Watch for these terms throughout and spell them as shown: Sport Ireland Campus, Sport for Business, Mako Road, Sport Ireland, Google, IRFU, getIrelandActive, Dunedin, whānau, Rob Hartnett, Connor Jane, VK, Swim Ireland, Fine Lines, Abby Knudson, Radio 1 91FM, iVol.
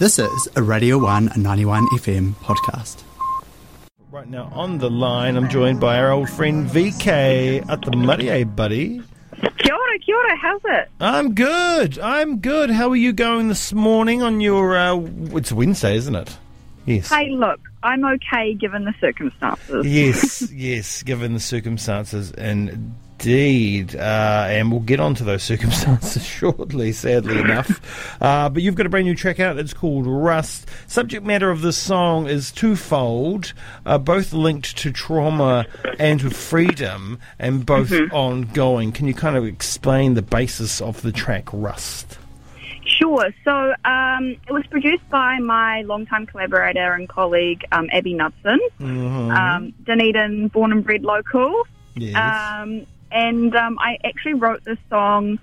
This is a Radio 1 91FM podcast. Right now on the line, I'm joined by our old friend VK at the Marie, buddy. Kia ora, how's it? I'm good. How are you going this morning on your... it's Wednesday, isn't it? Yes. Hey, look, I'm okay given the circumstances. Yes, given the circumstances indeed. And we'll get onto those circumstances shortly, sadly enough. But you've got a brand new track out. It's called Rust. Subject matter of this song is twofold, both linked to trauma and to freedom, and both ongoing. Can you kind of explain the basis of the track Rust? Sure. So it was produced by my longtime collaborator and colleague, Abby Knudson, Dunedin, born and bred local. Yes. And I actually wrote this song,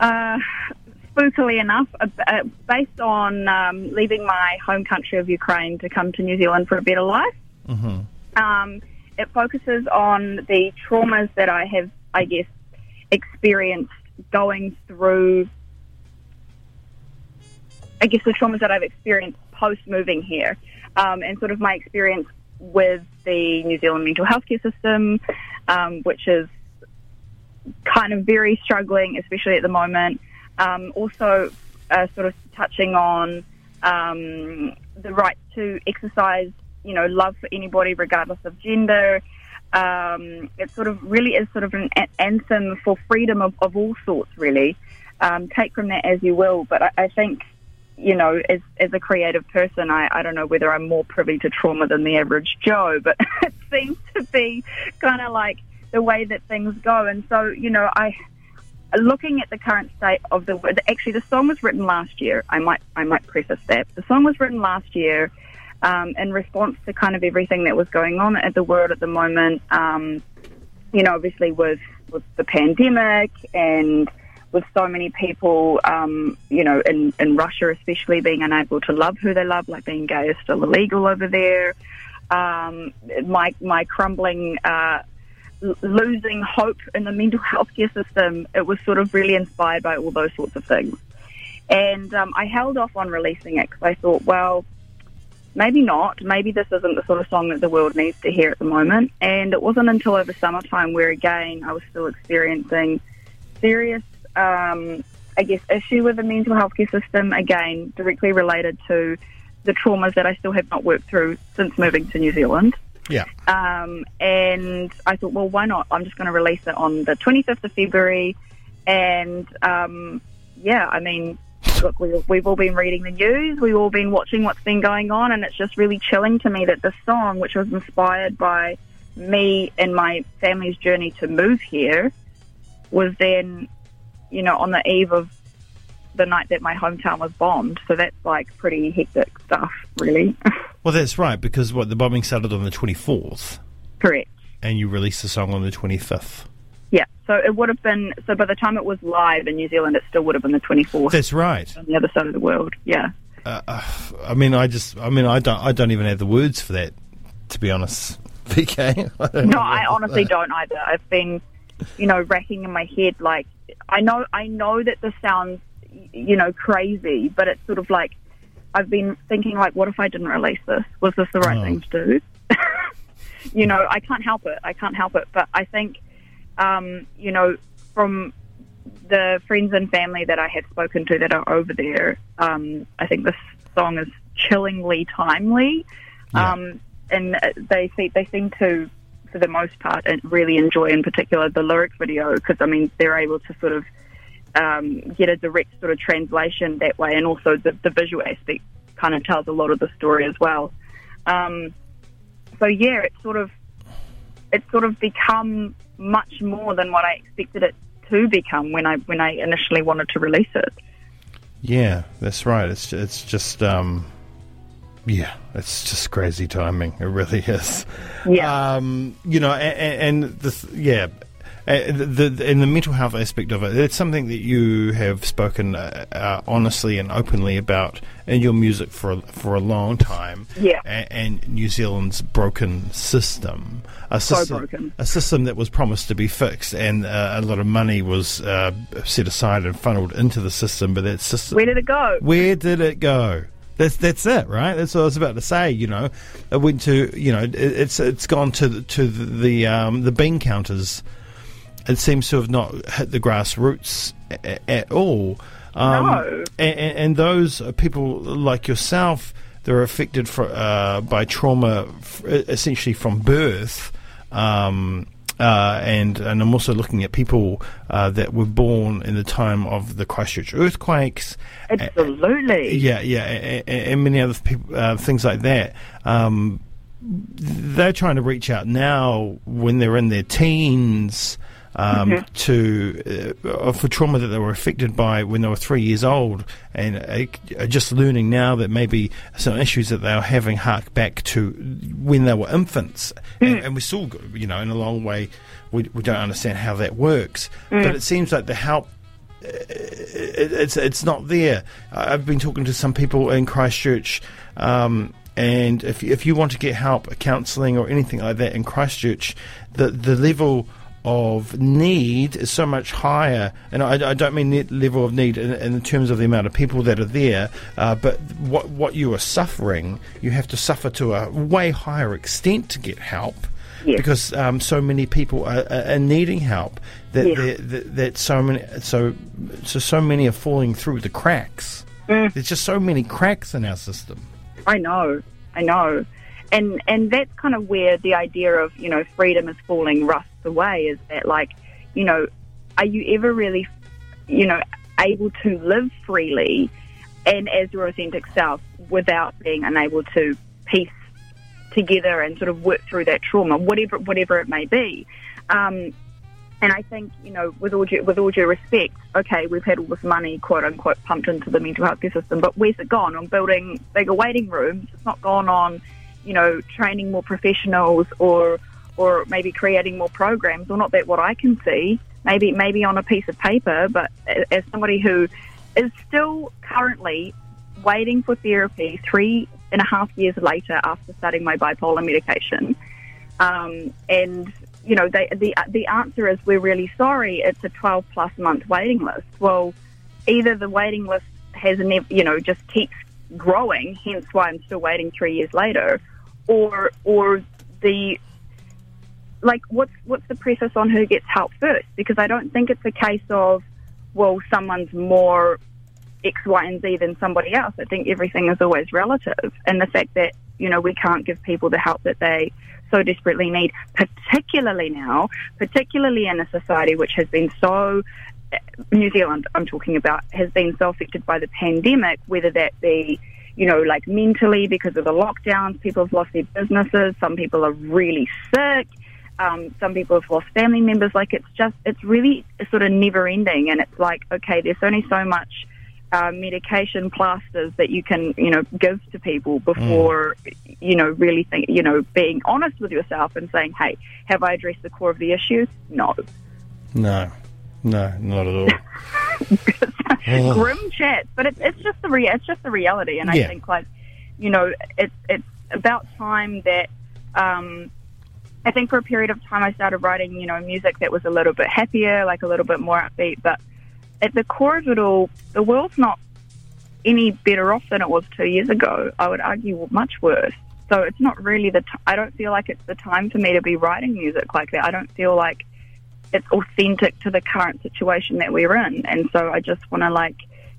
spookily enough, based on leaving my home country of Ukraine to come to New Zealand for a better life. Mm-hmm. It focuses on the traumas that I have, I guess, experienced going through... I guess the traumas that I've experienced post-moving here, and sort of my experience with the New Zealand mental health care system, which is kind of very struggling, especially at the moment. Also sort of touching on the right to exercise, love for anybody regardless of gender. It sort of really is sort of an anthem for freedom of all sorts, really. Take from that as you will, but I think... as a creative person, I don't know whether I'm more privy to trauma than the average Joe, but it seems to be kind of like the way that things go. And so, looking at the current state of the world, actually the song was written last year. I might preface that. The song was written last year in response to kind of everything that was going on at the world at the moment, obviously with the pandemic and... with so many people, in Russia especially, being unable to love who they love, like being gay is still illegal over there. My crumbling, losing hope in the mental health care system, it was sort of really inspired by all those sorts of things. And I held off on releasing it because I thought, well, maybe not. Maybe this isn't the sort of song that the world needs to hear at the moment. And it wasn't until over summertime where, again, I was still experiencing serious issue with the mental health care system, again, directly related to the traumas that I still have not worked through since moving to New Zealand. Yeah. And I thought, well, why not? I'm just going to release it on the 25th of February. And, look, we've all been reading the news. We've all been watching what's been going on. And it's just really chilling to me that this song, which was inspired by me and my family's journey to move here, was then... on the eve of the night that my hometown was bombed. So that's, pretty hectic stuff, really. Well, that's right, because, the bombing started on the 24th? Correct. And you released the song on the 25th? Yeah, so it would have been... So by the time it was live in New Zealand, it still would have been the 24th. That's right. On the other side of the world, yeah. I don't even have the words for that, to be honest, VK. I honestly don't either. I've been, racking in my head, I know that this sounds, crazy, but it's sort of like I've been thinking, what if I didn't release this? Was this the right thing to do? I can't help it. But I think, from the friends and family that I have spoken to that are over there, I think this song is chillingly timely, and they seem to, for the most part, and really enjoy in particular the lyric video, because they're able to sort of get a direct sort of translation that way, and also the visual aspect kind of tells a lot of the story as well. It's sort of become much more than what I expected it to become when I initially wanted to release it. Yeah, that's right. It's just. Yeah, it's just crazy timing. It really is. Yeah. And this, yeah, in the mental health aspect of it, it's something that you have spoken honestly and openly about in your music for a long time. Yeah. And New Zealand's broken system, a system that was promised to be fixed, and a lot of money was set aside and funneled into the system. But that system, where did it go? Where did it go? That's it, right? That's what I was about to say. You know, it went to, you know, it's gone to the bean counters. It seems to have not hit the grassroots at all. No. And those people like yourself, they're affected by trauma, essentially from birth. And I'm also looking at people that were born in the time of the Christchurch earthquakes. Absolutely. And many other people, things like that. They're trying to reach out now when they're in their teens for trauma that they were affected by when they were 3 years old, and are just learning now that maybe some issues that they are having hark back to when they were infants. And we still, you know, in a long way, we don't understand how that works. But it seems like the help, it's not there. I've been talking to some people in Christchurch, and if you want to get help, counselling or anything like that in Christchurch, the level of need is so much higher, and I don't mean the level of need in terms of the amount of people that are there, but what you are suffering, you have to suffer to a way higher extent to get help, because so many people are needing help that so many are falling through the cracks. There's just so many cracks in our system. I know. And that's kind of where the idea of, you know, freedom is falling rust away, is that, like, you know, are you ever really, you know, able to live freely and as your authentic self without being unable to piece together and sort of work through that trauma, whatever it may be. And I think, you know, with all due respect, okay, we've had all this money, quote unquote, pumped into the mental health care system, but where's it gone? On building bigger waiting rooms. It's not gone on, you know, training more professionals or maybe creating more programs, or not that what I can see, maybe on a piece of paper, but as somebody who is still currently waiting for therapy 3.5 years later after starting my bipolar medication, and, you know, the answer is, we're really sorry, it's a 12+ month waiting list. Well, either the waiting list has, you know, just keeps growing, hence why I'm still waiting 3 years later, or the, like, what's the preface on who gets help first? Because I don't think it's a case of, well, someone's more X, Y, and Z than somebody else. I think everything is always relative. And the fact that, you know, we can't give people the help that they so desperately need, particularly now, particularly in a society which has been so, New Zealand I'm talking about, has been so affected by the pandemic, whether that be, you know, like mentally because of the lockdowns, people have lost their businesses, some people are really sick. Some people have lost family members. Like, it's really sort of never ending. And it's like, okay, there's only so much medication, plasters that you can, you know, give to people before, you know, really think, you know, being honest with yourself and saying, hey, have I addressed the core of the issue? No, not at all. Grim chat, but it's just the reality. And I think, like, you know, it's about time that, I think for a period of time I started writing, you know, music that was a little bit happier, like a little bit more upbeat. But at the core of it all, the world's not any better off than it was 2 years ago. I would argue much worse. So it's not really I don't feel like it's the time for me to be writing music like that. I don't feel like it's authentic to the current situation that we're in. And so I just want to, like,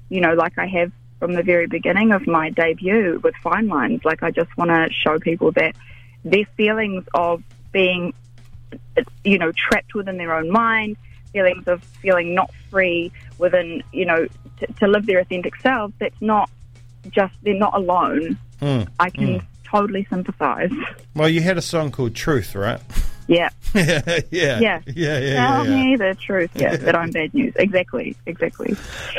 you know, like I have from the very beginning of my debut with Fine Lines, like, I just want to show people that their feelings of being, you know, trapped within their own mind, feelings of feeling not free within, you know, to live their authentic selves, that's not just, they're not alone. I can totally sympathise. Well, you had a song called Truth, right? Yeah. Tell me the truth, that I'm bad news. Exactly.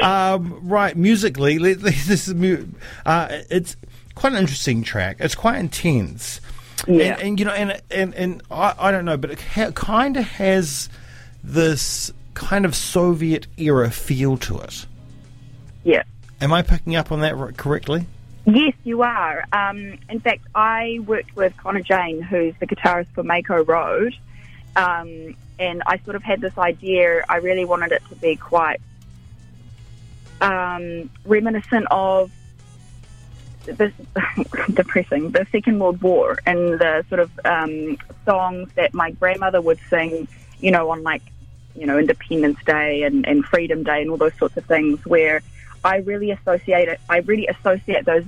Right, musically, this is, it's quite an interesting track. It's quite intense. Yeah. And you know, and I don't know, but it kind of has this kind of Soviet era feel to it. Yeah. Am I picking up on that correctly? Yes, you are. In fact, I worked with Connor Jane, who's the guitarist for Mako Road, and I sort of had this idea. I really wanted it to be quite reminiscent of this depressing, the Second World War, and the sort of songs that my grandmother would sing, you know, on like, you know, Independence Day and Freedom Day and all those sorts of things, where I really associate it. I really associate those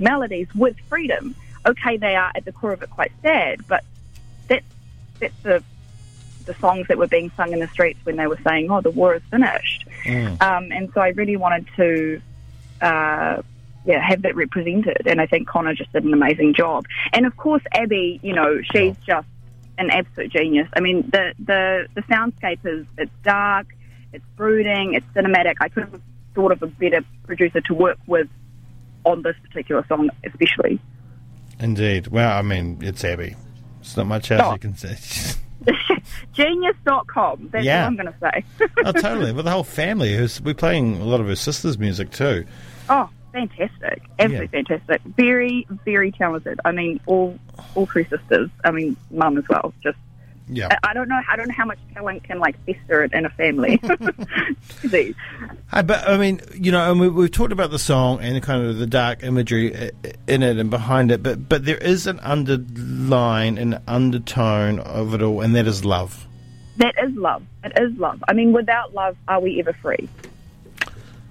melodies with freedom. Okay, they are at the core of it quite sad, but that's the songs that were being sung in the streets when they were saying, "Oh, the war is finished." Mm. And so I really wanted to, have that represented. And I think Connor just did an amazing job. And of course, Abby, you know, she's just an absolute genius. I mean, the soundscape it's dark, it's brooding, it's cinematic. I couldn't have thought of a better producer to work with on this particular song, especially. Indeed. Well, I mean, it's Abby. It's not much else you can say. Genius.com. That's what I'm going to say. Oh, totally. With the whole family. We're playing a lot of her sister's music too. Oh, fantastic. Absolutely fantastic. Very, very talented. I mean, all three sisters. I mean, mum as well. Just. Yeah. I don't know how much talent can like fester it in a family. But I mean, you know, and we've talked about the song and kind of the dark imagery in it and behind it, but there is an underline, an undertone of it all, and that is love. That is love. It is love. I mean, without love, are we ever free?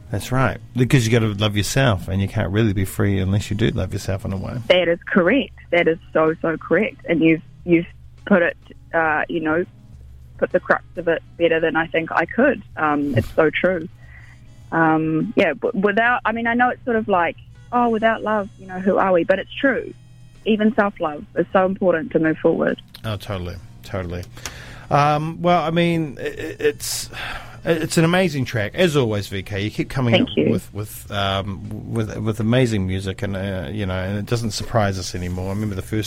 That's right. Because you got to love yourself, and you can't really be free unless you do love yourself in a way. That is correct. That is so correct. And you've put it. Put the crux of it better than I think I could. It's so true. But without, I mean, I know it's sort of like, oh, without love, you know, who are we? But it's true. Even self-love is so important to move forward. Oh, totally. Well, I mean, it's an amazing track, as always, VK. You keep coming up with amazing music, and and it doesn't surprise us anymore. I remember I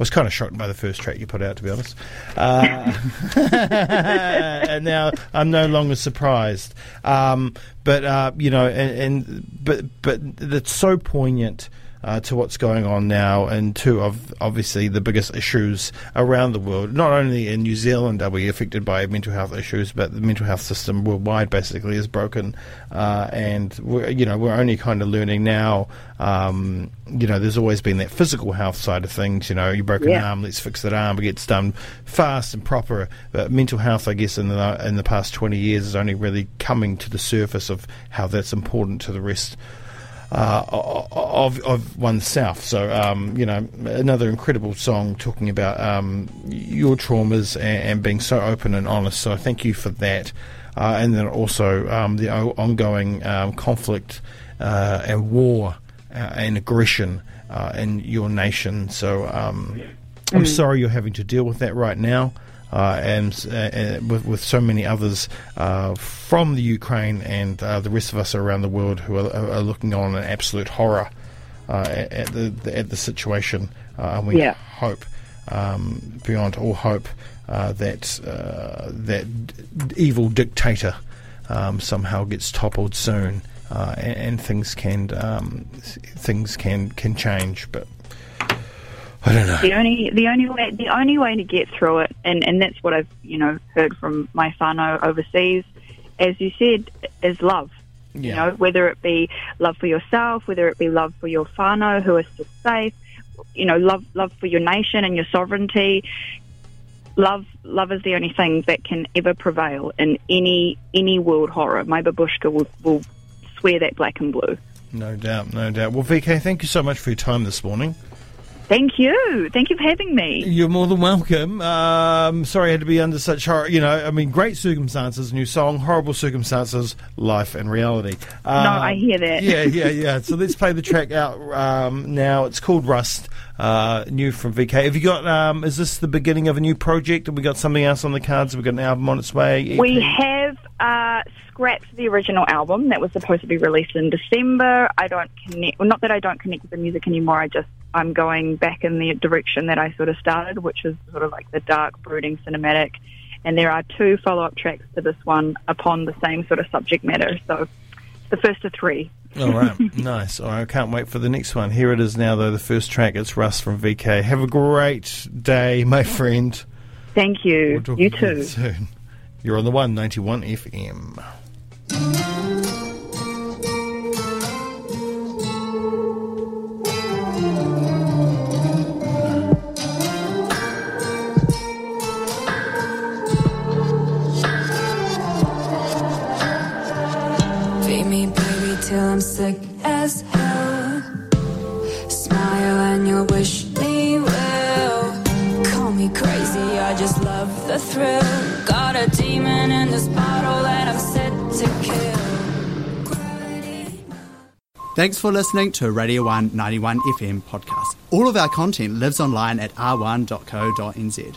was kind of shocked by the first track you put out, to be honest. And now I'm no longer surprised. But it's so poignant to what's going on now, and to obviously the biggest issues around the world. Not only in New Zealand are we affected by mental health issues, but the mental health system worldwide basically is broken, and we're only kind of learning now. There's always been that physical health side of things. You know, you broke an arm, let's fix that arm. It gets done fast and proper. But mental health, I guess, in the past 20 years is only really coming to the surface of how that's important to the rest of oneself. So another incredible song talking about your traumas and being so open and honest, so thank you for that, and then also the ongoing conflict and war and aggression in your nation, so I'm sorry you're having to deal with that right now, and with so many others from the Ukraine and the rest of us around the world who are looking on in absolute horror at the situation, and we hope beyond all hope that evil dictator somehow gets toppled soon, and things can change, but. I don't know. The only way to get through it, and that's what I've heard from my whānau overseas, as you said, is love. Yeah. You know, whether it be love for yourself, whether it be love for your whānau who are still safe, love for your nation and your sovereignty. Love is the only thing that can ever prevail in any world horror. My babushka will swear that black and blue. No doubt. Well, VK, thank you so much for your time this morning. Thank you. Thank you for having me. You're more than welcome. Sorry I had to be under such horror. Great circumstances, new song, horrible circumstances, life and reality. No, I hear that. Yeah. So let's play the track out now. It's called Rust, new from VK. Have you got, is this the beginning of a new project? Have we got something else on the cards? Have we got an album on its way? EP? We have scrapped the original album that was supposed to be released in December. Not that I don't connect with the music anymore, I'm going back in the direction that I sort of started, which is sort of like the dark, brooding, cinematic, and there are two follow-up tracks to this one upon the same sort of subject matter. So the first of three. All right, nice. All right, I can't wait for the next one. Here it is now, though, the first track. It's Russ from VK. Have a great day, my friend. Thank you. We'll you too. Soon. You're on the 191 FM. Till I'm sick as hell. Smile and you'll wish me well. Call me crazy, I just love the thrill. Got a demon in this bottle that I'm set to kill. Thanks for listening to Radio 1 91FM podcast. All of our content lives online at r1.co.nz.